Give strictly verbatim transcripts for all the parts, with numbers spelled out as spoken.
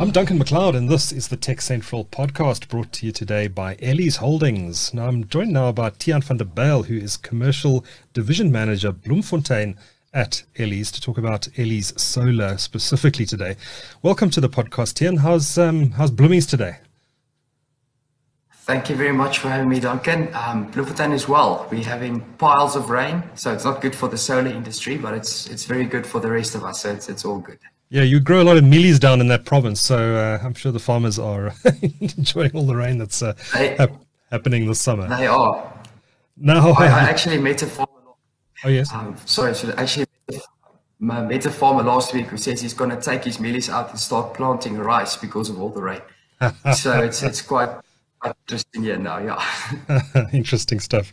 I'm Duncan McLeod, and this is the Tech Central podcast brought to you today by Ellies Holdings. Now, I'm joined now by Tiaan van der Bijl, who is Commercial Division Manager, Bloemfontein, at Ellies, to talk about Ellies Solar specifically today. Welcome to the podcast, Tiaan. How's, um, how's Bloomings today? Thank you very much for having me, Duncan. Um, Bloemfontein as well. We're having piles of rain, so it's not good for the solar industry, but it's it's very good for the rest of us, so it's, it's all good. Yeah, you grow a lot of mealies down in that province, so uh, I'm sure the farmers are enjoying all the rain that's uh, they, ha- happening this summer. They are. Now, I, I actually met a farmer. Oh, yes? Um, sorry, so actually I met a farmer last week who says he's going to take his mealies out and start planting rice because of all the rain. So it's it's quite... Interesting, yeah, no, yeah. Interesting stuff.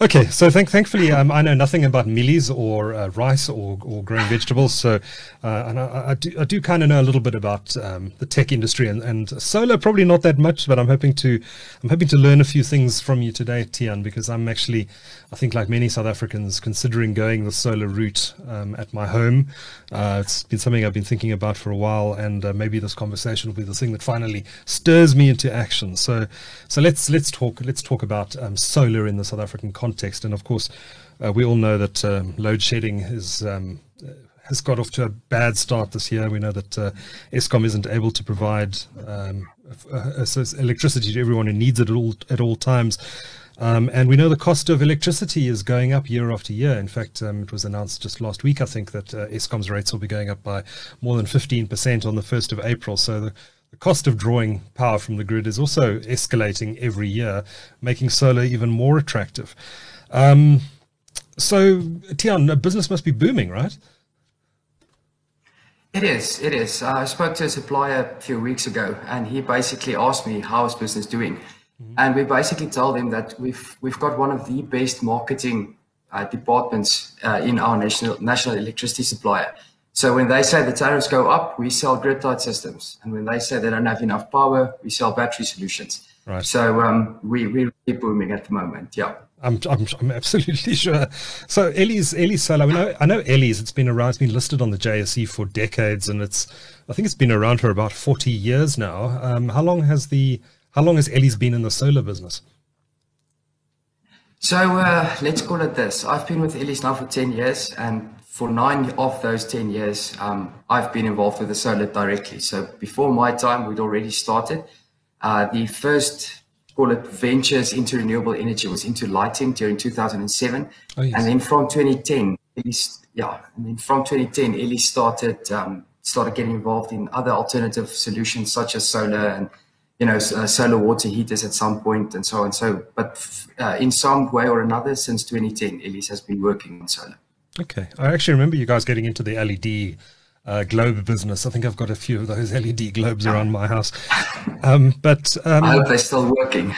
Okay, so thank, thankfully, um, I know nothing about mealies or uh, rice or, or growing vegetables. So, uh, and I, I do, I do kind of know a little bit about um, the tech industry and, and solar. Probably not that much, but I'm hoping to, I'm hoping to learn a few things from you today, Tiaan, because I'm actually, I think, like many South Africans, considering going the solar route um, at my home. Uh, it's been something I've been thinking about for a while, and uh, maybe this conversation will be the thing that finally stirs me into action. So. So let's let's talk let's talk about um, solar in the South African context, and of course, uh, we all know that um, load shedding is um, has got off to a bad start this year. We know that uh, Eskom isn't able to provide um, uh, electricity to everyone who needs it at all at all times, um, and we know the cost of electricity is going up year after year. In fact, um, it was announced just last week, I think, that uh, Eskom's rates will be going up by more than fifteen percent on the first of April. So the The cost of drawing power from the grid is also escalating every year, making solar even more attractive. Um, so, Tiaan, business must be booming, right? It is, it is. Uh, I spoke to a supplier a few weeks ago, and he basically asked me, how is business doing? Mm-hmm. And we basically told him that we've we've got one of the best marketing uh, departments uh, in our national national electricity supplier. So when they say the tariffs go up, we sell grid-tied systems. And when they say they don't have enough power, we sell battery solutions. Right. So um, we, we're really booming at the moment, yeah. I'm, I'm, I'm absolutely sure. So Ellies, Ellies Solar, we know, I know Ellies, it's been around, it's been listed on the J S E for decades, and it's, I think it's been around for about forty years now. Um, how long has the, how long has Ellies been in the solar business? So uh, let's call it this. I've been with Ellies now for ten years, and for nine of those ten years, um, I've been involved with the solar directly. So before my time, we'd already started. Uh, the first, call it, ventures into renewable energy was into lighting during two thousand seven. Oh, yes. And then from twenty ten, Ellies, yeah, and then from twenty ten, Ellies started um, started getting involved in other alternative solutions such as solar and, you know, uh, solar water heaters at some point and so on. So, but uh, in some way or another, since twenty ten, Ellies has been working on solar. Okay. I actually remember you guys getting into the L E D uh, globe business. I think I've got a few of those L E D globes around my house. Um, but um, I hope they're still working.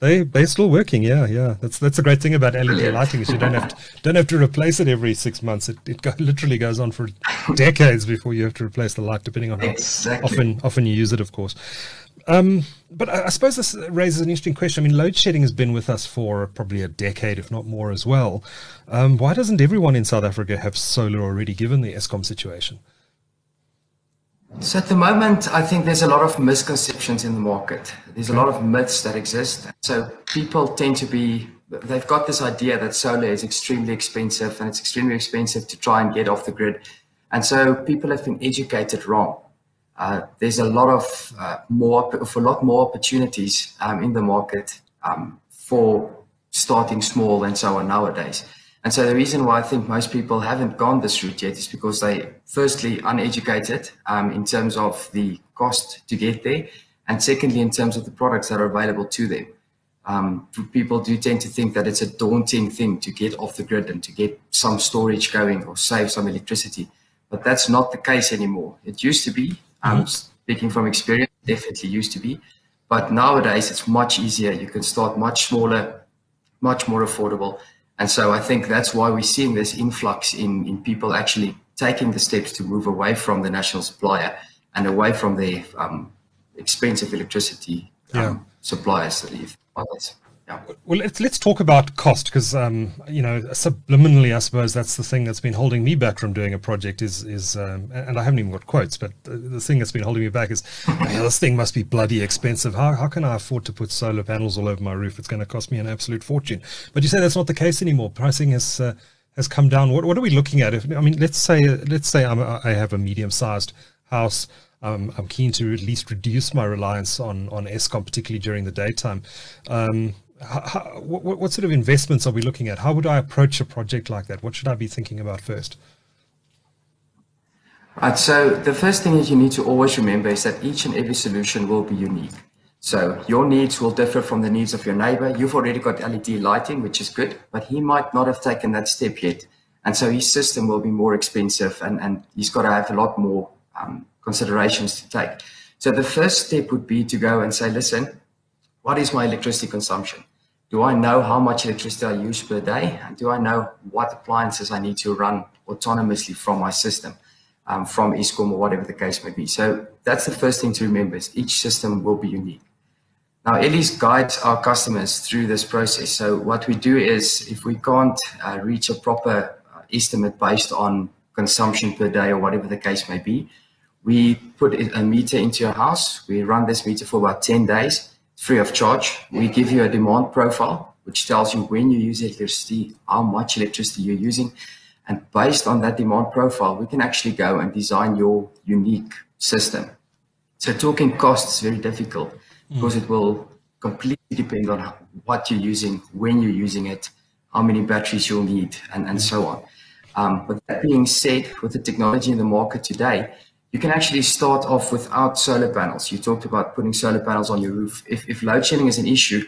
They they're still working. Yeah, yeah. That's that's the great thing about L E D Brilliant. Lighting is you don't have to, don't have to replace it every six months. It it go, literally goes on for decades before you have to replace the light, depending on how exactly. often often you use it, of course. Um, but I, I suppose this raises an interesting question. I mean, load shedding has been with us for probably a decade, if not more as well. Um, why doesn't everyone in South Africa have solar already, given the Eskom situation? So at the moment, I think there's a lot of misconceptions in the market. There's a lot of myths that exist. So people tend to be, they've got this idea that solar is extremely expensive, and it's extremely expensive to try and get off the grid. And so people have been educated wrong. Uh, there's a lot of uh, more, a lot more opportunities um, in the market um, for starting small and so on nowadays. And so the reason why I think most people haven't gone this route yet is because they, firstly, uneducated um, in terms of the cost to get there, and secondly, in terms of the products that are available to them. Um, people do tend to think that it's a daunting thing to get off the grid and to get some storage going or save some electricity, but that's not the case anymore. It used to be. I'm speaking from experience, definitely used to be, but nowadays it's much easier. You can start much smaller, much more affordable. And so I think that's why we're seeing this influx in, in people actually taking the steps to move away from the national supplier and away from the um, expensive electricity um, yeah. suppliers. That Yeah. Well, let's, let's talk about cost, because, um, you know, subliminally, I suppose that's the thing that's been holding me back from doing a project is, is um, and I haven't even got quotes, but the, the thing that's been holding me back is, oh, this thing must be bloody expensive. How how can I afford to put solar panels all over my roof? It's going to cost me an absolute fortune. But you say that's not the case anymore. Pricing has uh, has come down. What what are we looking at? If I mean, let's say let's say I'm a, I have a medium-sized house. Um, I'm keen to at least reduce my reliance on, on Eskom, particularly during the daytime. Um, How, how, what, what sort of investments are we looking at? How would I approach a project like that? What should I be thinking about first? Right, so the first thing that you need to always remember is that each and every solution will be unique. So your needs will differ from the needs of your neighbor. You've already got L E D lighting, which is good, but he might not have taken that step yet. And so his system will be more expensive, and, and he's got to have a lot more um, considerations to take. So the first step would be to go and say, listen, what is my electricity consumption? Do I know how much electricity I use per day? And do I know what appliances I need to run autonomously from my system, um, from Eskom or whatever the case may be? So that's the first thing to remember, is each system will be unique. Now, Ellies guides our customers through this process. So what we do is, if we can't uh, reach a proper uh, estimate based on consumption per day or whatever the case may be, we put a meter into your house. We run this meter for about ten days. Free of charge. We give you a demand profile, which tells you when you use electricity, how much electricity you're using. And based on that demand profile, we can actually go and design your unique system. So talking costs is very difficult mm. because it will completely depend on what you're using, when you're using it, how many batteries you'll need, and, and mm. so on. Um, but that being said, with the technology in the market today, you can actually start off without solar panels. You talked about putting solar panels on your roof. If, if load shedding is an issue,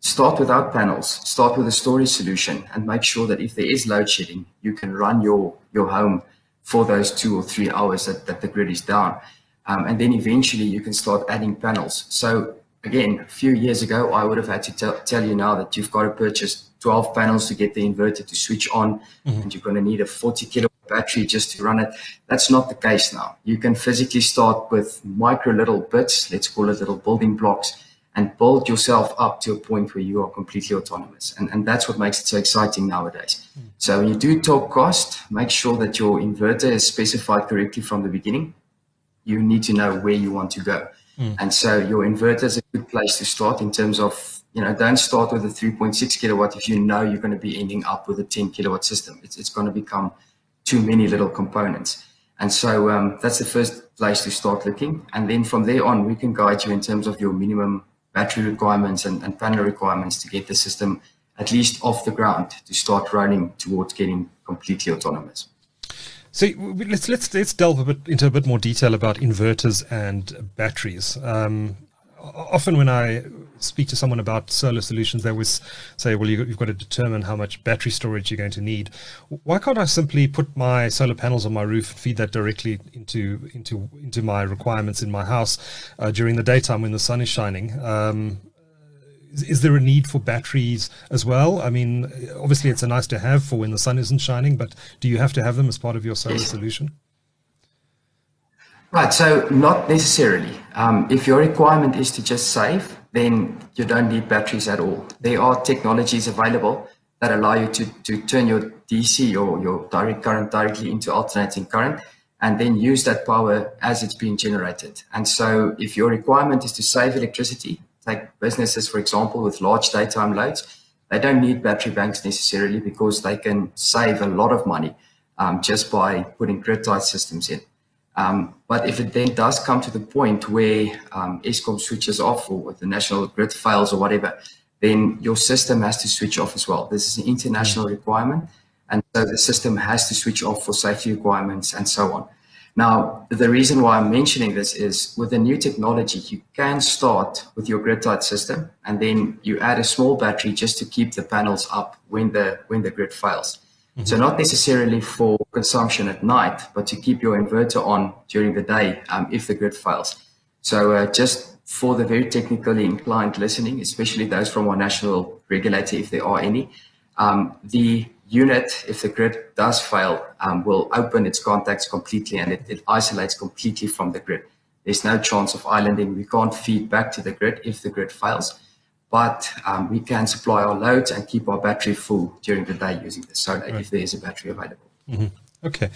start without panels. Start with a storage solution and make sure that if there is load shedding, you can run your, your home for those two or three hours that, that the grid is down. Um, and then eventually you can start adding panels. So again, a few years ago, I would have had to tell, tell you now that you've got to purchase twelve panels to get the inverter to switch on, mm-hmm. and you're going to need a forty kilowatt battery just to run it. That's not the case now. You can physically start with micro little bits, let's call it little building blocks, and build yourself up to a point where you are completely autonomous. And, and that's what makes it so exciting nowadays. Mm. So when you do talk cost, make sure that your inverter is specified correctly from the beginning. You need to know where you want to go. Mm. And so your inverter is a good place to start in terms of, you know, don't start with a three point six kilowatt if you know you're going to be ending up with a ten kilowatt system. It's, it's going to become too many little components. And so um, that's the first place to start looking. And then from there on, we can guide you in terms of your minimum battery requirements and, and panel requirements to get the system at least off the ground to start running towards getting completely autonomous. So let's, let's, let's delve a bit into a bit more detail about inverters and batteries. Um, often when I speak to someone about solar solutions, they always say, well, you've got to determine how much battery storage you're going to need. Why can't I simply put my solar panels on my roof and feed that directly into into into my requirements in my house uh, during the daytime when the sun is shining? Um, is, is there a need for batteries as well? I mean, obviously it's a nice to have for when the sun isn't shining, but do you have to have them as part of your solar solution? Right, so not necessarily. Um, if your requirement is to just save, then you don't need batteries at all. There are technologies available that allow you to, to turn your D C or your direct current directly into alternating current and then use that power as it's being generated. And so if your requirement is to save electricity, like businesses, for example, with large daytime loads, they don't need battery banks necessarily because they can save a lot of money um, just by putting grid-tied systems in. Um, but if it then does come to the point where um, Eskom switches off or the national grid fails or whatever, then your system has to switch off as well. This is an international requirement, and so the system has to switch off for safety requirements and so on. Now, the reason why I'm mentioning this is with the new technology, you can start with your grid-tied system, and then you add a small battery just to keep the panels up when the, when the grid fails. So not necessarily for consumption at night, but to keep your inverter on during the day um, if the grid fails. So uh, just for the very technically inclined listening, especially those from our national regulator, if there are any, um, the unit, if the grid does fail, um, will open its contacts completely and it, it isolates completely from the grid. There's no chance of islanding. We can't feed back to the grid if the grid fails. but um, we can supply our loads and keep our battery full during the day using the solar right. if there is a battery available. Mm-hmm. Okay.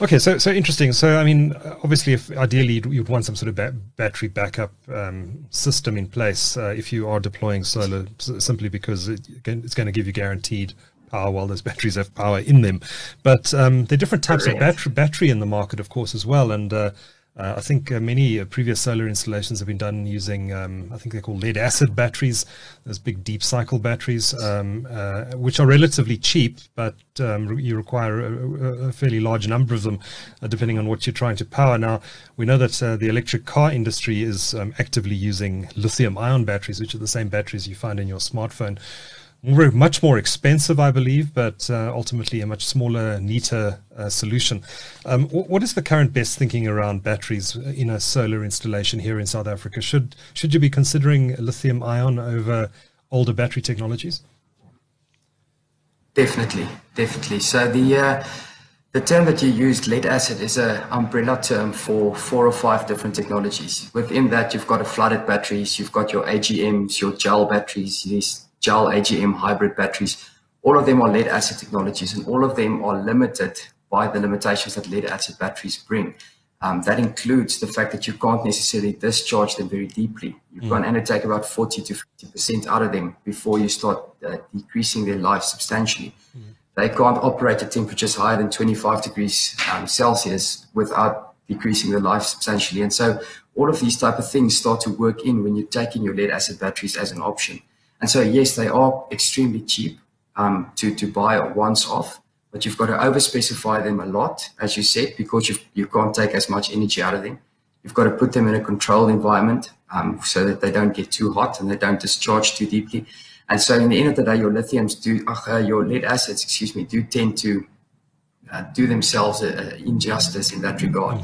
Okay, so so interesting. So I mean, obviously, if ideally you'd, you'd want some sort of ba battery backup um, system in place uh, if you are deploying solar, simply because it, it's going to give you guaranteed power while those batteries have power in them. But um, there are different types Brilliant. of battery battery in the market, of course, as well. And uh, uh, I think uh, many uh, previous solar installations have been done using, um, I think they're called lead acid batteries, those big deep cycle batteries, um, uh, which are relatively cheap, but um, re you require a, a fairly large number of them, uh, depending on what you're trying to power. Now, we know that uh, the electric car industry is um, actively using lithium ion batteries, which are the same batteries you find in your smartphone. Much more expensive, I believe, but uh, ultimately a much smaller, neater uh, solution. Um, what is the current best thinking around batteries in a solar installation here in South Africa? Should should you be considering lithium ion over older battery technologies? Definitely, definitely. So the uh, the term that you used, lead acid, is an umbrella term for four or five different technologies. Within that, you've got a flooded batteries, you've got your A G Ms, your gel batteries, these gel A G M hybrid batteries. All of them are lead acid technologies, and all of them are limited by the limitations that lead acid batteries bring. Um, that includes the fact that you can't necessarily discharge them very deeply. You mm. can only take about forty to fifty percent out of them before you start uh, decreasing their life substantially. Mm. They can't operate at temperatures higher than twenty-five degrees um, Celsius without decreasing their life substantially. And so all of these type of things start to work in when you take in your lead acid batteries as an option. And so, yes, they are extremely cheap um, to, to buy once off, but you've got to over-specify them a lot, as you said, because you've, you can't take as much energy out of them. You've got to put them in a controlled environment um, so that they don't get too hot and they don't discharge too deeply. And so, in the end of the day, your lithiums do, uh, your lead acids, excuse me, do tend to uh, do themselves uh, injustice in that regard.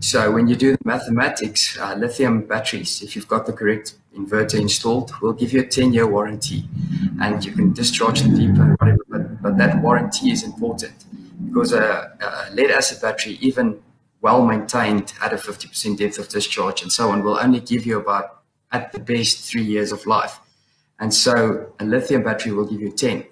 So when you do the mathematics, uh, lithium batteries, if you've got the correct inverter installed, will give you a ten-year warranty, and you can discharge them deeper, whatever, but, but that warranty is important, because a, a lead acid battery, even well maintained at a fifty percent depth of discharge and so on, will only give you about, at the best, three years of life. And so a lithium battery will give you ten.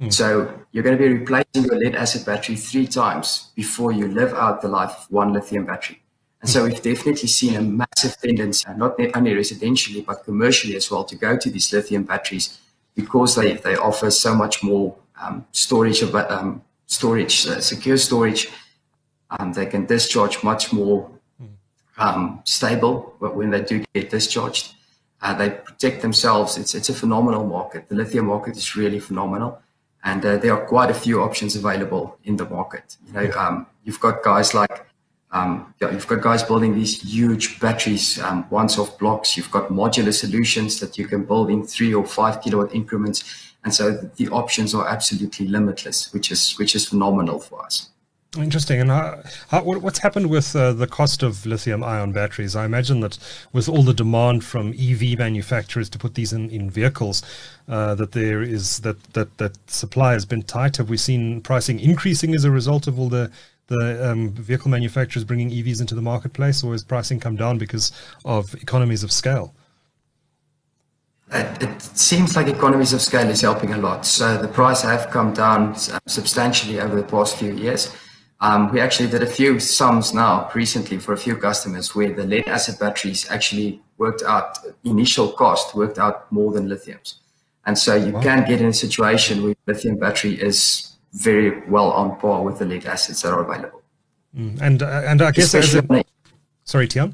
Mm. So you're going to be replacing your lead acid battery three times before you live out the life of one lithium battery. And so we've definitely seen a massive tendency, not only residentially, but commercially as well, to go to these lithium batteries, because they, they offer so much more um, storage, of, um, storage uh, secure storage. Um, they can discharge much more um, stable when they do get discharged. Uh, they protect themselves. It's, it's a phenomenal market. The lithium market is really phenomenal. And uh, there are quite a few options available in the market. You know, um, you've got guys like Um, you've got guys building these huge batteries, um, once-off blocks. You've got modular solutions that you can build in three or five kilowatt increments, and so the options are absolutely limitless, which is which is phenomenal for us. Interesting. And how, how, what's happened with uh, the cost of lithium-ion batteries? I imagine that with all the demand from E V manufacturers to put these in, in vehicles, uh, that there is that that that supply has been tight. Have we seen pricing increasing as a result of all the the um, vehicle manufacturers bringing E Vs into the marketplace, or has pricing come down because of economies of scale? It, it seems like economies of scale is helping a lot. So the price have come down substantially over the past few years. Um, we actually did a few sums now recently for a few customers where the lead acid batteries actually worked out, initial cost worked out more than lithiums. And so you wow. can get in a situation where lithium battery is very well on par with the lead acids that are available. Mm, and uh, and I guess as a, a, sorry, Tiaan.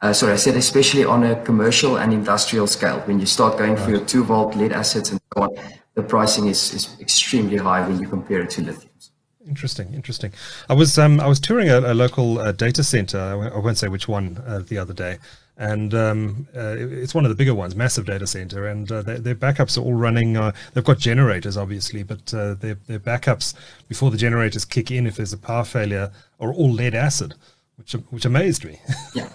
Uh, sorry, I said especially on a commercial and industrial scale, when you start going right. for your two volt lead acids and so on, the pricing is, is extremely high when you compare it to lithiums. Interesting, interesting. I was um I was touring a, a local uh, data center. I won't say which one uh, the other day. And um, uh, it's one of the bigger ones, massive data center, and uh, their, their backups are all running. Uh, they've got generators, obviously, but uh, their, their backups before the generators kick in, if there's a power failure, are all lead acid, which which amazed me. Yeah.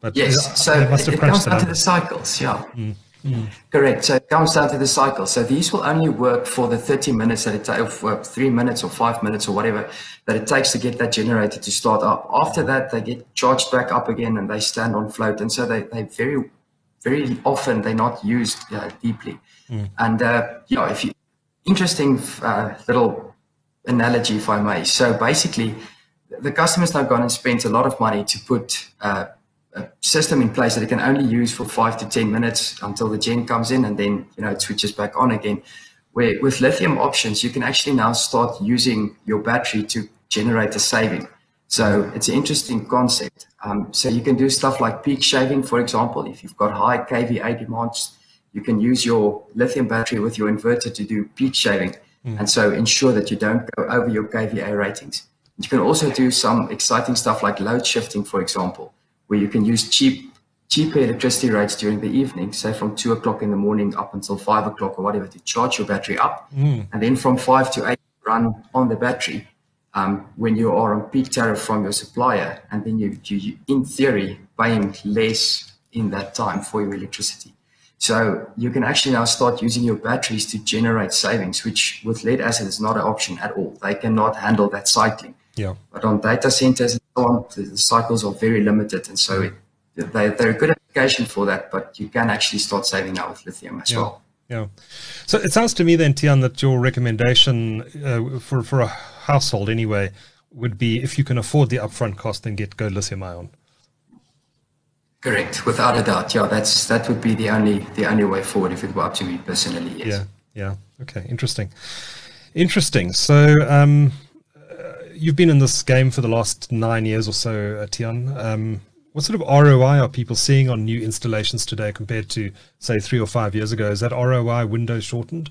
But yes, so it, it comes down to the cycles. Yeah. Mm. Mm. Correct. So it comes down to the cycle. So these will only work for the thirty minutes that it takes, or three minutes or five minutes or whatever that it takes to get that generator to start up. After that, they get charged back up again and they stand on float. And so they, they very, very often they're not used uh, deeply. Mm. And, uh, you know, if you, interesting uh, little analogy, if I may. So basically, the customer's now gone and spent a lot of money to put uh, a system in place that it can only use for five to ten minutes until the gen comes in, and then, you know, it switches back on again. Where with lithium options, you can actually now start using your battery to generate a saving. So it's an interesting concept. Um, so you can do stuff like peak shaving, for example. If you've got high K V A demands, you can use your lithium battery with your inverter to do peak shaving, mm. and so ensure that you don't go over your K V A ratings. You can also do some exciting stuff like load shifting, for example, where you can use cheap, cheaper electricity rates during the evening, say from two o'clock in the morning up until five o'clock or whatever, to charge your battery up. Mm. And then from five to eight, run on the battery um, when you are on peak tariff from your supplier. And then you, you, in theory, paying less in that time for your electricity. So you can actually now start using your batteries to generate savings, which with lead acid is not an option at all. They cannot handle that cycling. Yeah. But on data centers and so on, the cycles are very limited. And so it, they, they're a good application for that, but you can actually start saving now with lithium as yeah. well. Yeah. So it sounds to me then, Tiaan, that your recommendation uh, for, for a household anyway would be, if you can afford the upfront cost, then get go lithium ion. Correct. Without a doubt. Yeah, that's, that would be the only, the only way forward if it were up to me personally. Yes. Yeah. Yeah. Okay. Interesting. Interesting. So, um, you've been in this game for the last nine years or so, uh, Tiaan. Um, what sort of R O I are people seeing on new installations today compared to, say, three or five years ago? Is that R O I window shortened?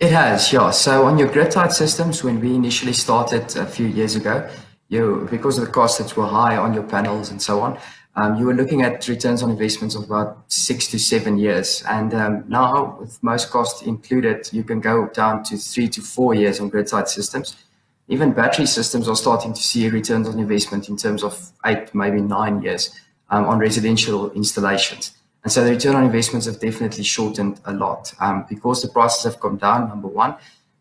It has, yeah. So on your grid-tied systems, when we initially started a few years ago, you, because of the costs that were high on your panels and so on, um, you were looking at returns on investments of about six to seven years. And um, now, with most costs included, you can go down to three to four years on grid-tied systems. Even battery systems are starting to see returns on investment in terms of eight, maybe nine years um, on residential installations. And so the return on investments have definitely shortened a lot um, because the prices have come down, number one.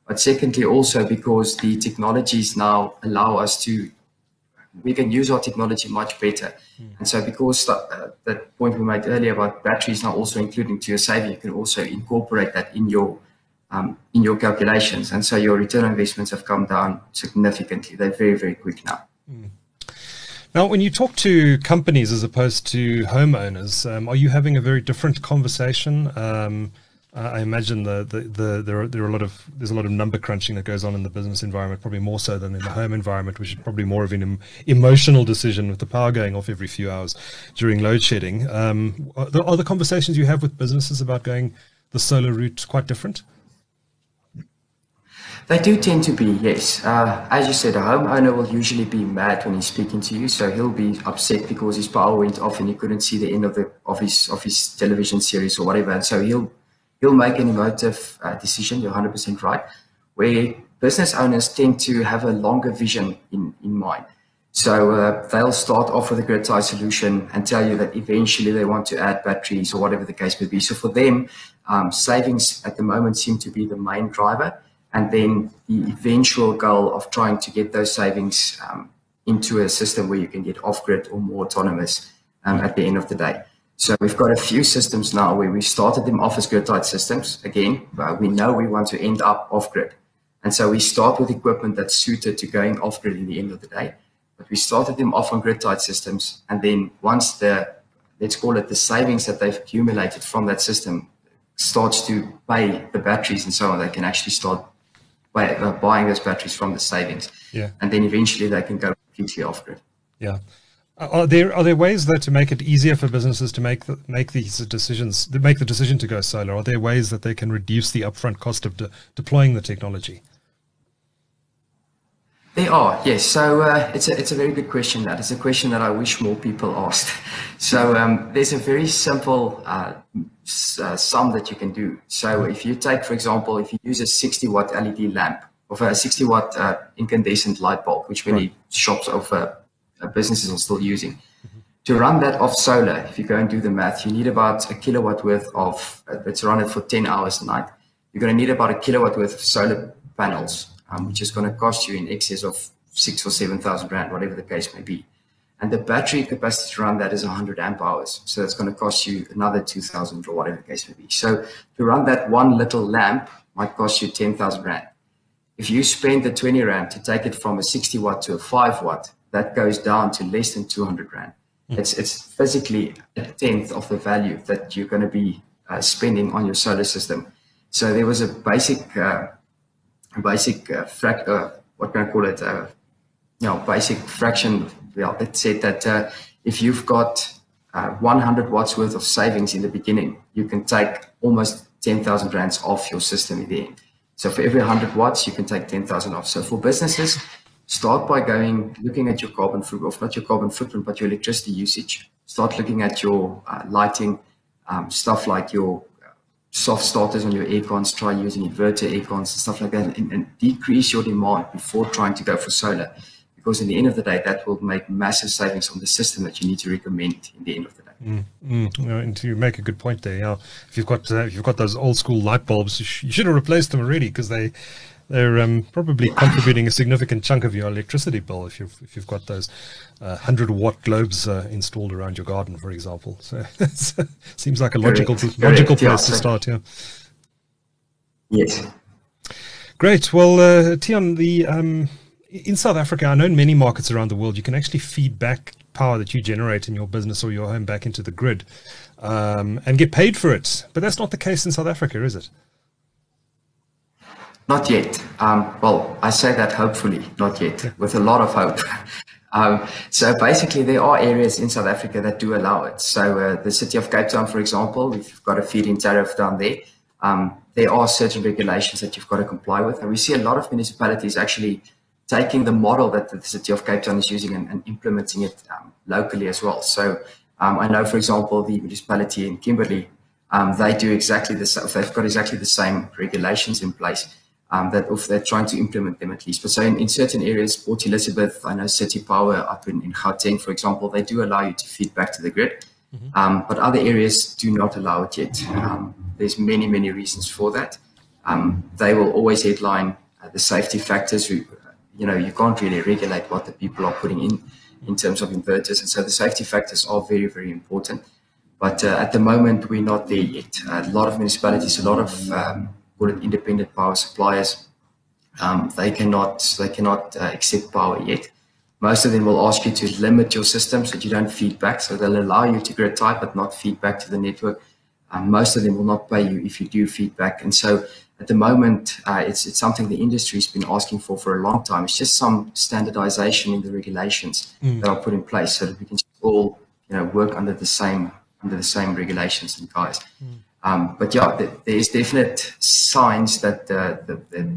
But secondly, also because the technologies now allow us to, we can use our technology much better. Mm. And so because that, uh, that point we made earlier about batteries now also including to your saving, you can also incorporate that in your Um, in your calculations, and so your return on investments have come down significantly. They're very, very quick now. Mm. Now, when you talk to companies as opposed to homeowners, um, are you having a very different conversation? Um, I imagine the, the, the, there, are, there are a lot of there's a lot of number crunching that goes on in the business environment, probably more so than in the home environment, which is probably more of an em emotional decision with the power going off every few hours during load shedding. Um, are, the, are the conversations you have with businesses about going the solar route quite different? They do tend to be, yes. Uh, as you said, a homeowner will usually be mad when he's speaking to you, so he'll be upset because his power went off and he couldn't see the end of the of his of his television series or whatever. And so he'll he'll make an emotive uh, decision. You're one hundred percent right. Where business owners tend to have a longer vision in in mind, so uh, they'll start off with a grid tie solution and tell you that eventually they want to add batteries or whatever the case may be. So for them, um, savings at the moment seem to be the main driver. And then the eventual goal of trying to get those savings um, into a system where you can get off-grid or more autonomous um, at the end of the day. So we've got a few systems now where we started them off as grid-tied systems. Again, but we know we want to end up off-grid. And so we start with equipment that's suited to going off-grid in the end of the day. But we started them off on grid-tied systems. And then once the, let's call it the savings that they've accumulated from that system starts to pay the batteries and so on, they can actually start by uh, buying those batteries from the savings, yeah. and then eventually they can go completely off grid. Yeah, are there are there ways though to make it easier for businesses to make the, make these decisions, to make the decision to go solar? Are there ways that they can reduce the upfront cost of de deploying the technology? They are, yes. So uh, it's a it's a very good question. That it's a question that I wish more people asked. So um, there's a very simple Uh, Uh, sum that you can do. So if you take, for example, if you use a sixty watt L E D lamp or a sixty watt uh, incandescent light bulb, which many right. shops of uh, businesses are still using, mm-hmm. to run that off solar, if you go and do the math, you need about a kilowatt worth of, uh, let's run it for ten hours a night, you're going to need about a kilowatt worth of solar panels, um, which is going to cost you in excess of six or seven thousand rand, whatever the case may be. And the battery capacity to run that is one hundred amp hours. So that's going to cost you another two thousand or whatever the case may be. So to run that one little lamp might cost you ten thousand rand. If you spend the twenty rand to take it from a sixty watt to a five watt, that goes down to less than two hundred rand. It's, it's physically a tenth of the value that you're going to be uh, spending on your solar system. So there was a basic, uh, basic, uh, frac uh, what can I call it? Uh, you know, basic fraction. Well, it said that uh, if you've got uh, one hundred watts worth of savings in the beginning, you can take almost ten thousand rands off your system in the end. So for every one hundred watts, you can take ten thousand off. So for businesses, start by going, looking at your carbon footprint, not your carbon footprint, but your electricity usage. Start looking at your uh, lighting, um, stuff like your soft starters on your aircons, try using inverter aircons and stuff like that, and, and decrease your demand before trying to go for solar. Because in the end of the day, that will make massive savings on the system that you need to recommend in the end of the day. Mm, mm, and to make a good point there, yeah, if you've got, uh, if you've got those old school light bulbs, you, sh you should have replaced them already, because they... They're um, probably contributing a significant chunk of your electricity bill if you've, if you've got those uh, one hundred watt globes uh, installed around your garden, for example. So it seems like a logical, Correct. logical Correct. place yeah. to start, yeah. Yes. Great. Well, uh, Tiaan, the, um, in South Africa, I know in many markets around the world, you can actually feed back power that you generate in your business or your home back into the grid um, and get paid for it. But that's not the case in South Africa, is it? Not yet. Um, well, I say that hopefully, not yet, with a lot of hope. um, so basically, there are areas in South Africa that do allow it. So uh, the city of Cape Town, for example, we've got a feed-in tariff down there. Um, there are certain regulations that you've got to comply with. And we see a lot of municipalities actually taking the model that the city of Cape Town is using and, and implementing it um, locally as well. So um, I know, for example, the municipality in Kimberley, um, they do exactly the same. They've got exactly the same regulations in place. Um, that if they're trying to implement them at least. But so in, in certain areas, Port Elizabeth, I know City Power up in, in Gauteng, for example, they do allow you to feed back to the grid, mm-hmm. um, but other areas do not allow it yet. Um, there's many, many reasons for that. Um, they will always headline uh, the safety factors. Who, you know, you can't really regulate what the people are putting in, in terms of inverters. And so the safety factors are very, very important. But uh, at the moment, we're not there yet. A lot of municipalities, a lot of... Um, independent power suppliers, um, they cannot they cannot uh, accept power yet. Most of them will ask you to limit your system so that you don't feed back. So they'll allow you to grid tie, but not feed back to the network. Um, most of them will not pay you if you do feed back. And so at the moment, uh, it's, it's something the industry's been asking for for a long time. It's just some standardization in the regulations mm. that are put in place so that we can all you know work under the same under the same regulations and guys. Mm. Um, but yeah, there's definite signs that uh, the, the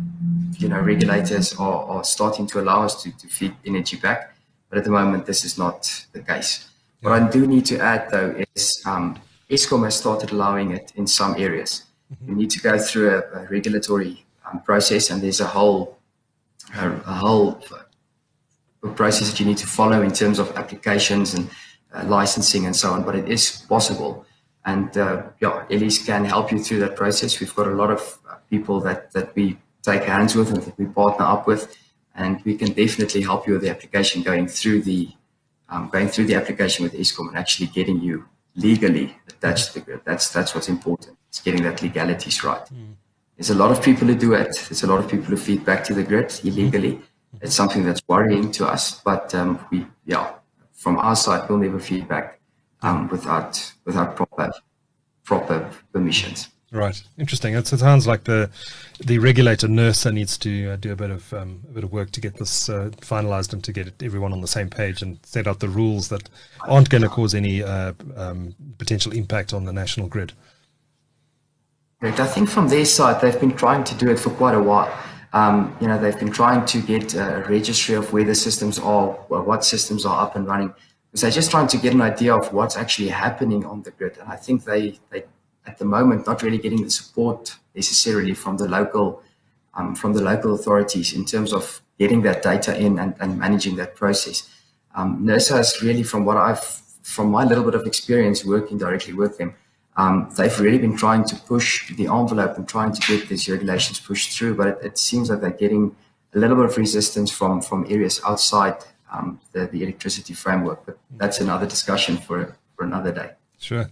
you know regulators are, are starting to allow us to, to feed energy back, but at the moment this is not the case. Yeah. What I do need to add though is um, Eskom has started allowing it in some areas. Mm-hmm. You need to go through a, a regulatory um, process, and there's a whole a, a whole process that you need to follow in terms of applications and uh, licensing and so on. But it is possible. And uh, yeah, Ellies can help you through that process. We've got a lot of uh, people that, that we take hands with and that we partner up with, and we can definitely help you with the application going through the um, going through the application with Eskom and actually getting you legally attached to the grid. That's that's what's important. It's getting that legalities right. Mm. There's a lot of people who do it. There's a lot of people who feed back to the grid illegally. It's something that's worrying to us, but um, we yeah, from our side, we'll never feed back. Um, without without proper proper permissions. Right, interesting. It's, it sounds like the the regulator NERSA needs to uh, do a bit of um, a bit of work to get this uh, finalised and to get everyone on the same page and set out the rules that aren't going to cause any uh, um, potential impact on the national grid. Correct. I think from their side, they've been trying to do it for quite a while. Um, you know, they've been trying to get a registry of where the systems are, what systems are up and running. So they're just trying to get an idea of what's actually happening on the grid. And I think they, they at the moment, not really getting the support necessarily from the local um, from the local authorities in terms of getting that data in and, and managing that process. Um, NERSA is really, from what I've, from my little bit of experience working directly with them, um, they've really been trying to push the envelope and trying to get these regulations pushed through, but it, it seems that they're getting a little bit of resistance from, from areas outside um, the, the electricity framework. But that's another discussion for, for another day. Sure.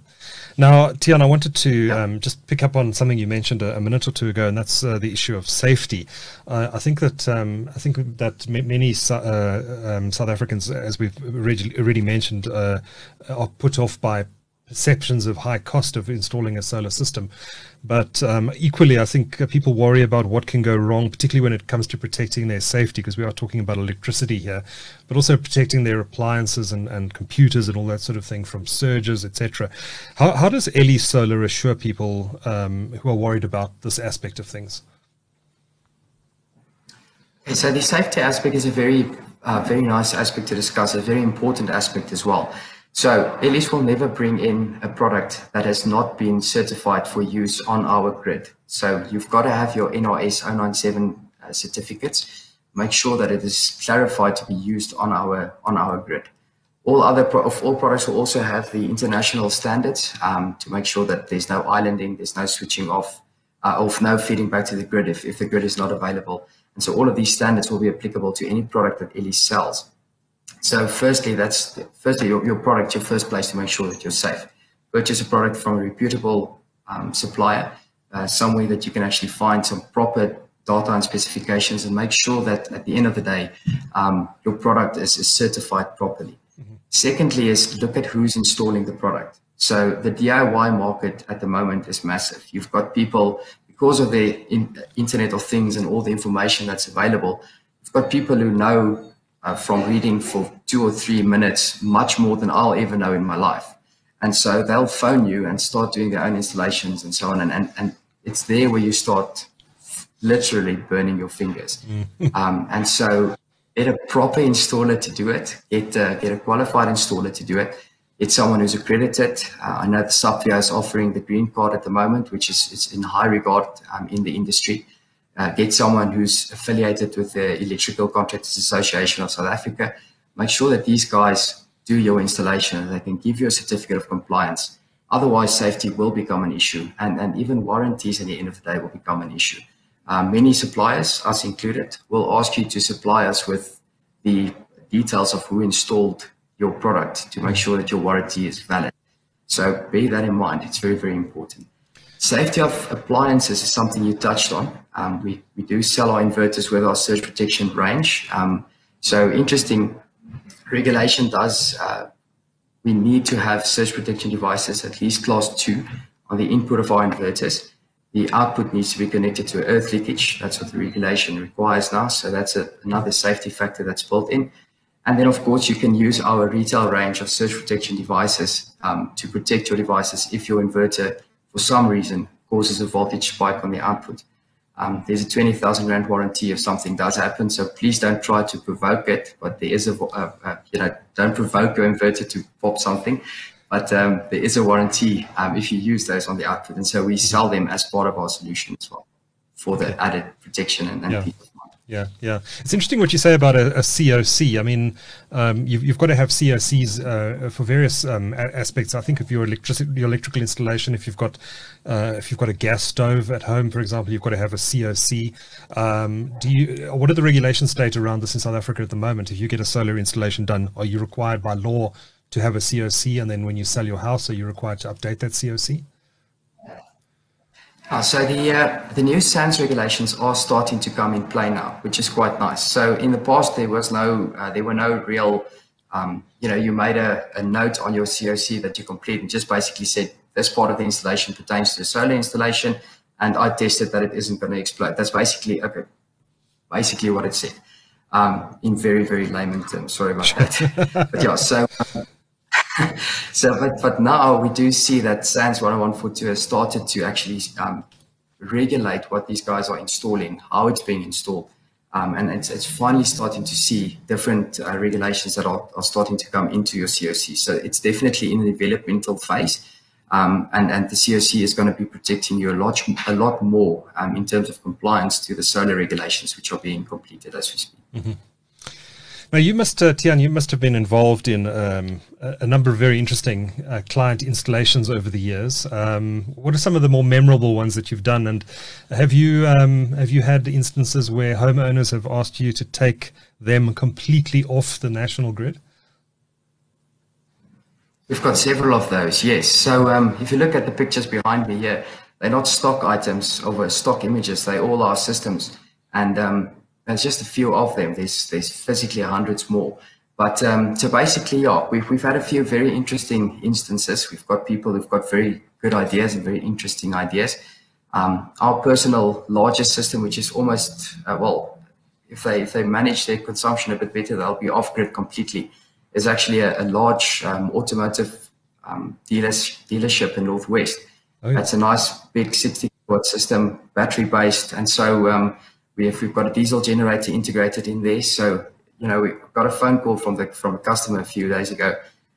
Now, Tiaan, I wanted to um, just pick up on something you mentioned a, a minute or two ago, and that's uh, the issue of safety. Uh, I think that um, I think that m- many uh, um, South Africans, as we've already, already mentioned, uh, are put off by perceptions of high cost of installing a solar system. But um, equally, I think people worry about what can go wrong, particularly when it comes to protecting their safety, because we are talking about electricity here, but also protecting their appliances and, and computers and all that sort of thing from surges, et cetera. How, how does Ellies Solar assure people um, who are worried about this aspect of things? Okay, so the safety aspect is a very, uh, very nice aspect to discuss, a very important aspect as well. So Ellies will never bring in a product that has not been certified for use on our grid. So you've got to have your N R S zero nine seven uh, certificates. Make sure that it is clarified to be used on our on our grid. All other pro- of all products will also have the international standards um, to make sure that there's no islanding, there's no switching off, uh, or no feeding back to the grid if, if the grid is not available. And so all of these standards will be applicable to any product that Ellies sells. So firstly, that's firstly your, your product, your first place to make sure that you're safe. Purchase a product from a reputable um, supplier, uh, somewhere that you can actually find some proper data and specifications, and make sure that at the end of the day, um, your product is, is certified properly. Mm-hmm. Secondly is look at who's installing the product. So the D I Y market at the moment is massive. You've got people, because of the in, Internet of Things and all the information that's available, you've got people who know Uh, from reading for two or three minutes, much more than I'll ever know in my life. And so they'll phone you and start doing their own installations and so on. And, and, and it's there where you start literally burning your fingers. Um, and so get a proper installer to do it. Get, uh, get a qualified installer to do it. Get someone who's accredited. Uh, I know the Sapia is offering the green card at the moment, which is, is in high regard um, in the industry. Uh, get someone who's affiliated with the Electrical Contractors Association of South Africa. Make sure that these guys do your installation and they can give you a certificate of compliance. Otherwise, safety will become an issue, and, and even warranties at the end of the day will become an issue. Uh, many suppliers, us included, will ask you to supply us with the details of who installed your product to make sure that your warranty is valid. So bear that in mind. It's very, very important. Safety of appliances is something you touched on. Um, we, we do sell our inverters with our surge protection range. Um, so interesting, regulation does, uh, we need to have surge protection devices, at least class two, on the input of our inverters. The output needs to be connected to earth leakage. That's what the regulation requires now. So that's a, another safety factor that's built in. And then, of course, you can use our retail range of surge protection devices um, to protect your devices if your inverter, for some reason, causes a voltage spike on the output. Um, there's a twenty thousand rand warranty if something does happen, so please don't try to provoke it. But there is a, uh, uh, you know, don't provoke your inverter to pop something. But um, there is a warranty um, if you use those on the output, and so we sell them as part of our solution as well for the added protection and, and yeah. peace of mind. Yeah, yeah. It's interesting what you say about a, a C O C. I mean, um, you've, you've got to have C O Cs uh, for various um, a- aspects. I think of your electricity, your electrical installation. If you've got, uh, if you've got a gas stove at home, for example, you've got to have a C O C. Um, do you? What are the regulations state around this in South Africa at the moment? If you get a solar installation done, are you required by law to have a C O C? And then when you sell your house, are you required to update that C O C? Uh, so the uh, the new SANS regulations are starting to come in play now, which is quite nice. So in the past there was no, uh, there were no real, um, you know, you made a, a note on your C O C that you complete and just basically said this part of the installation pertains to the solar installation, and I tested that it isn't going to explode. That's basically okay, basically what it said, um, in very very layman terms. Sorry about that. But yeah, so. Um, So, but, but now we do see that SANS one oh one four two has started to actually um, regulate what these guys are installing, how it's being installed. Um, and it's, it's finally starting to see different uh, regulations that are, are starting to come into your C O C. So it's definitely in the developmental phase. Um, and, and the C O C is going to be protecting you a lot, a lot more um, in terms of compliance to the solar regulations, which are being completed as we speak. Mm-hmm. Now, you must, uh, Tiaan, you must have been involved in um, a, a number of very interesting uh, client installations over the years. Um, what are some of the more memorable ones that you've done? And have you um, have you had instances where homeowners have asked you to take them completely off the national grid? We've got several of those, yes. So um, if you look at the pictures behind me here, they're not stock items over stock images. They all are systems. And um, there's just a few of them. There's, there's physically hundreds more. But um, so basically, yeah, we've, we've had a few very interesting instances. We've got people who've got very good ideas and very interesting ideas. Um, our personal largest system, which is almost, uh, well, if they, if they manage their consumption a bit better, they'll be off-grid completely. There's actually a, a large um, automotive um, dealers, dealership in Northwest. Oh, yeah. That's a nice big sixty watt system, battery-based. And so um, we have, we've got a diesel generator integrated in there. So, you know, we got a phone call from, the, from a customer a few days ago,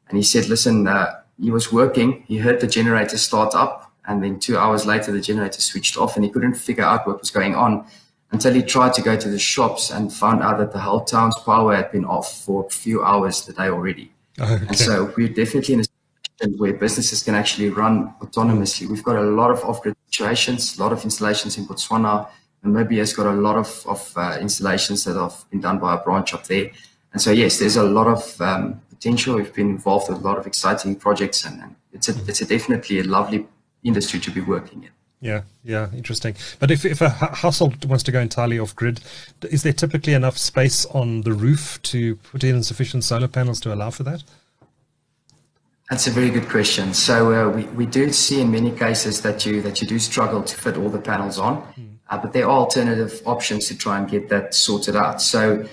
and he said, listen, uh, he was working. He heard the generator start up, and then two hours later, the generator switched off, and he couldn't figure out what was going on until he tried to go to the shops and found out that the whole town's power had been off for a few hours the day already. Okay. And so we're definitely in a situation where businesses can actually run autonomously. We've got a lot of off-grid situations, a lot of installations in Botswana. Namibia's got a lot of, of uh, installations that have been done by a branch up there. And so, yes, there's a lot of um, potential. We've been involved with a lot of exciting projects, and, and it's, a, it's a definitely a lovely industry to be working in. Yeah, yeah, interesting. But if, if a household wants to go entirely off-grid, is there typically enough space on the roof to put in sufficient solar panels to allow for that? That's a very good question. So uh, we, we do see in many cases that you, that you do struggle to fit all the panels on, hmm. uh, but there are alternative options to try and get that sorted out. So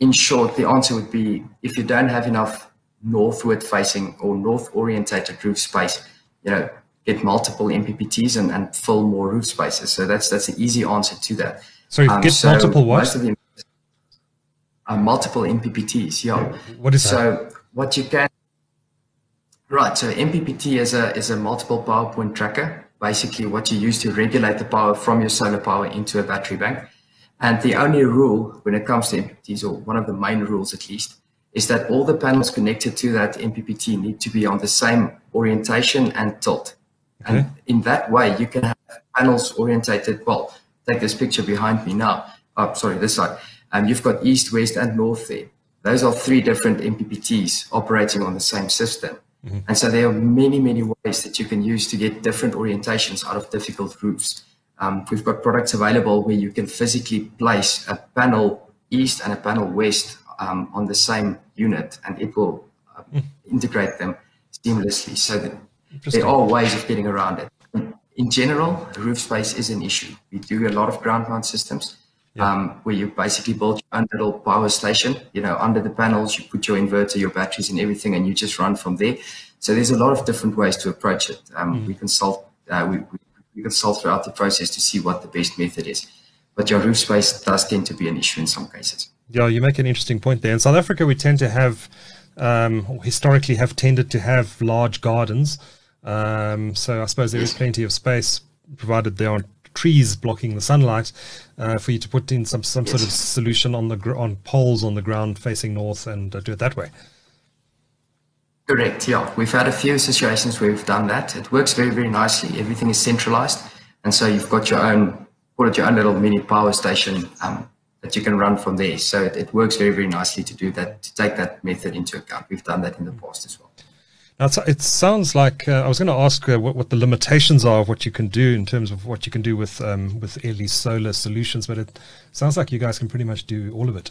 in short, the answer would be if you don't have enough northward-facing or north-orientated roof space, you know, get multiple M P P Ts and, and fill more roof spaces. So that's that's an easy answer to that. Sorry, um, get so multiple what? The, uh, multiple M P P Ts, yeah. What is so that? What you can, right, so M P P T is a, is a multiple power point tracker, basically what you use to regulate the power from your solar power into a battery bank. And the only rule when it comes to M P P Ts, or one of the main rules at least, is that all the panels connected to that M P P T need to be on the same orientation and tilt. And okay. in that way, you can have panels orientated. Well, take this picture behind me now. Oh, sorry, this side. Um, you've got east, west, and north there. Those are three different M P P Ts operating on the same system. Mm-hmm. And so there are many, many ways that you can use to get different orientations out of difficult roofs. Um, we've got products available where you can physically place a panel east and a panel west um, on the same unit, and it will uh, mm-hmm. integrate them seamlessly. So that there are ways of getting around it. In general, roof space is an issue. We do a lot of ground mount systems yeah. um, where you basically build your own little power station, you know, under the panels, you put your inverter, your batteries and everything, and you just run from there. So there's a lot of different ways to approach it. Um, mm. We consult uh, we, we, we consult throughout the process to see what the best method is. But your roof space does tend to be an issue in some cases. Yeah, you make an interesting point there. In South Africa, we tend to have, um, or historically have tended to have large gardens. Um, so I suppose there is plenty of space, provided there aren't trees blocking the sunlight, uh, for you to put in some, some sort of solution on the gr on poles on the ground facing north and uh, do it that way. Correct, yeah. We've had a few situations where we've done that. It works very, very nicely. Everything is centralized. And so you've got your own, call it your own little mini power station um, that you can run from there. So it, it works very, very nicely to do that, to take that method into account. We've done that in the past as well. Now, it sounds like uh, I was going to ask uh, what, what the limitations are of what you can do in terms of what you can do with um, with Ellies Solar Solutions, but it sounds like you guys can pretty much do all of it.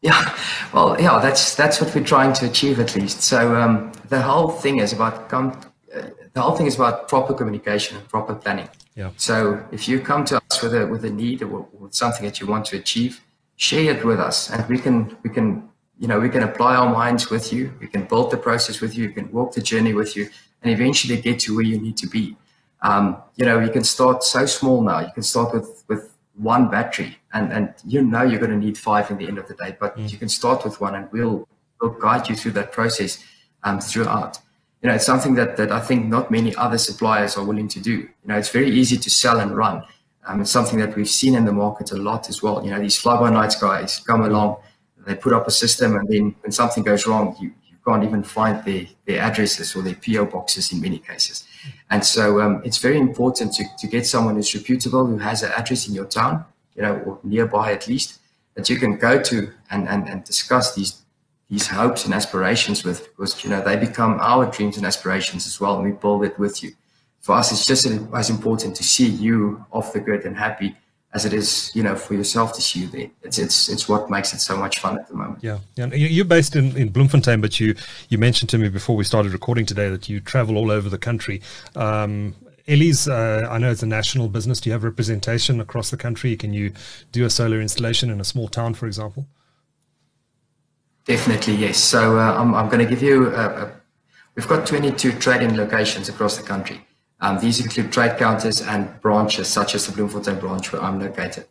yeah, well, yeah, that's that's what we're trying to achieve at least. So um, the whole thing is about come, uh, the whole thing is about proper communication and proper planning. Yeah. So if you come to us with a with a need or with something that you want to achieve, share it with us, and we can we can. You know, we can apply our minds with you, we can build the process with you, we can walk the journey with you, and eventually get to where you need to be. Um, you know, you can start so small now. You can start with, with one battery, and, and you know you're going to need five in the end of the day, but mm. you can start with one, and we'll, we'll guide you through that process um, throughout. You know, it's something that, that I think not many other suppliers are willing to do. You know, it's very easy to sell and run. Um, it's something that we've seen in the market a lot as well. You know, these fly-by-night guys come along, they put up a system, and then when something goes wrong, you, you can't even find their, their addresses or their P O boxes in many cases. And so um, it's very important to, to get someone who's reputable, who has an address in your town, you know, or nearby at least, that you can go to and, and, and discuss these these hopes and aspirations with, because, you know, they become our dreams and aspirations as well, and we build it with you. For us, it's just as important to see you off the grid and happy as it is, you know, for yourself to see you there. It's it's it's what makes it so much fun at the moment. Yeah, and you're based in, in Bloemfontein, but you you mentioned to me before we started recording today that you travel all over the country. Um, Ellies, uh, I know it's a national business. Do you have representation across the country? Can you do a solar installation in a small town, for example? Definitely, yes. So uh, I'm I'm going to give you. Uh, we've got twenty-two trade-in locations across the country. Um, these include trade counters and branches, such as the Bloemfontein branch where I'm located.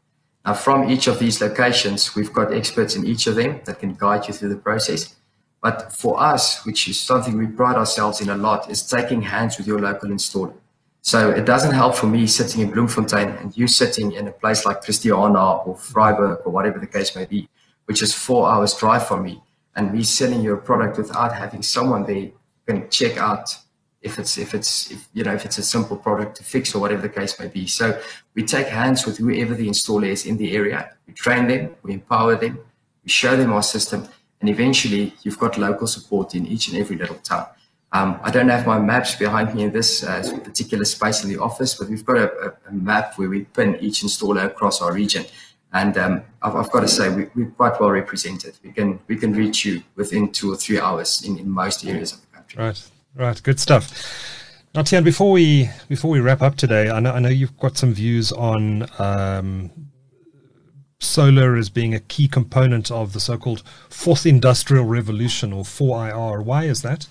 Now, from each of these locations, we've got experts in each of them that can guide you through the process. But for us, which is something we pride ourselves in a lot, is taking hands with your local installer. So it doesn't help for me sitting in Bloemfontein and you sitting in a place like Christiana or Freiburg or whatever the case may be, which is four hours drive from me, and me selling you a product without having someone there who can check out if it's if it's if, you know, if it's a simple product to fix or whatever the case may be. So we take hands with whoever the installer is in the area. We train them, we empower them, we show them our system, and eventually you've got local support in each and every little town. Um, I don't have my maps behind me in this uh, particular space in the office, but we've got a, a map where we pin each installer across our region. And um, I've, I've got to say, we, we're quite well represented. We can we can reach you within two or three hours in, in most areas of the country. Right. Right, good stuff. Now, Tiaan, before we before we wrap up today, I know I know you've got some views on um, solar as being a key component of the so-called fourth industrial revolution, or four I R. Why is that?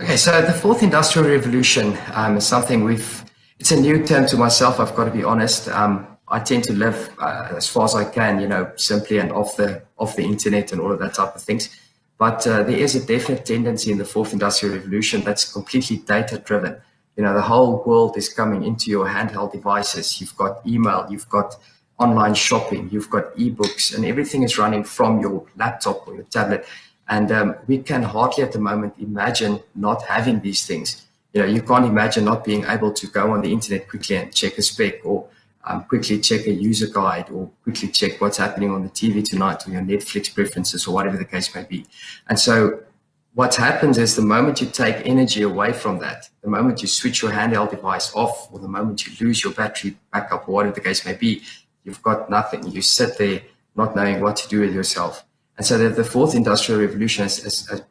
Okay, so the fourth industrial revolution um, is something we've. It's a new term to myself. I've got to be honest. Um, I tend to live uh, as far as I can, you know, simply and off the off the internet and all of that type of things. But uh, there is a definite tendency in the fourth industrial revolution that's completely data-driven. You know, the whole world is coming into your handheld devices. You've got email, you've got online shopping, you've got ebooks, and everything is running from your laptop or your tablet. And um, we can hardly at the moment imagine not having these things. You know, you can't imagine not being able to go on the internet quickly and check a spec, or um, quickly check a user guide, or quickly check what's happening on the T V tonight, or your Netflix preferences, or whatever the case may be. And so what happens is, the moment you take energy away from that, the moment you switch your handheld device off, or the moment you lose your battery backup, or whatever the case may be, you've got nothing. You sit there not knowing what to do with yourself. And so the, the fourth industrial revolution has, has, has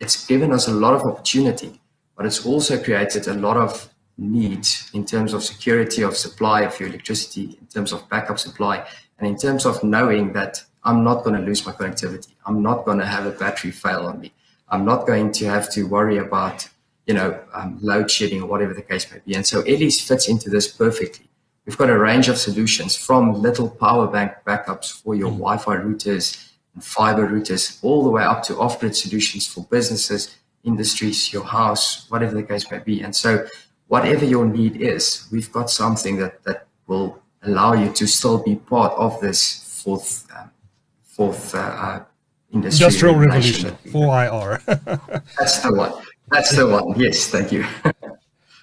it's given us a lot of opportunity, but it's also created a lot of need in terms of security of supply of your electricity, in terms of backup supply, and in terms of knowing that I'm not going to lose my connectivity. I'm not going to have a battery fail on me. I'm not going to have to worry about, you know, um, load shedding or whatever the case may be. And so Ellies fits into this perfectly. We've got a range of solutions, from little power bank backups for your mm-hmm. Wi-Fi routers and fiber routers, all the way up to off-grid solutions for businesses, industries, your house, whatever the case may be. And so whatever your need is, we've got something that, that will allow you to still be part of this fourth, um, fourth uh, uh, industry industrial revolution, four I R. That's the one. That's the one. Yes, thank you.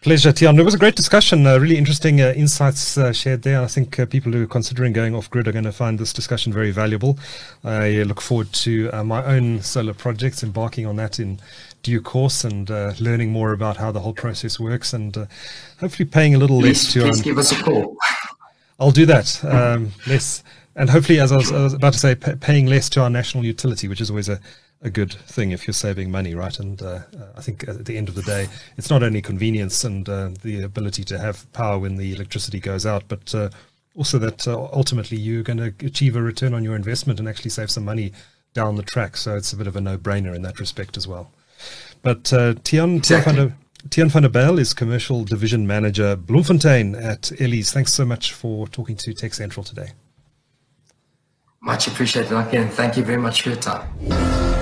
Pleasure, Tiaan. It was a great discussion. Uh, really interesting uh, insights uh, shared there. I think uh, people who are considering going off-grid are going to find this discussion very valuable. I uh, look forward to uh, my own solar projects, embarking on that in due course, and uh, learning more about how the whole process works, and uh, hopefully paying a little please, less to... Please um, give us a call. I'll do that. Um, less. And hopefully, as I was, I was about to say, pay, paying less to our national utility, which is always a... a good thing if you're saving money, right? And uh, I think at the end of the day, it's not only convenience and uh, the ability to have power when the electricity goes out, but uh, also that uh, ultimately you're going to achieve a return on your investment and actually save some money down the track. So it's a bit of a no-brainer in that respect as well. But uh, Tiaan, exactly. Tiaan, Tiaan van der Bijl is Commercial Division Manager, Bloemfontein at Ellies. Thanks so much for talking to Tech Central today. Much appreciated, Duncan. Thank you very much for your time.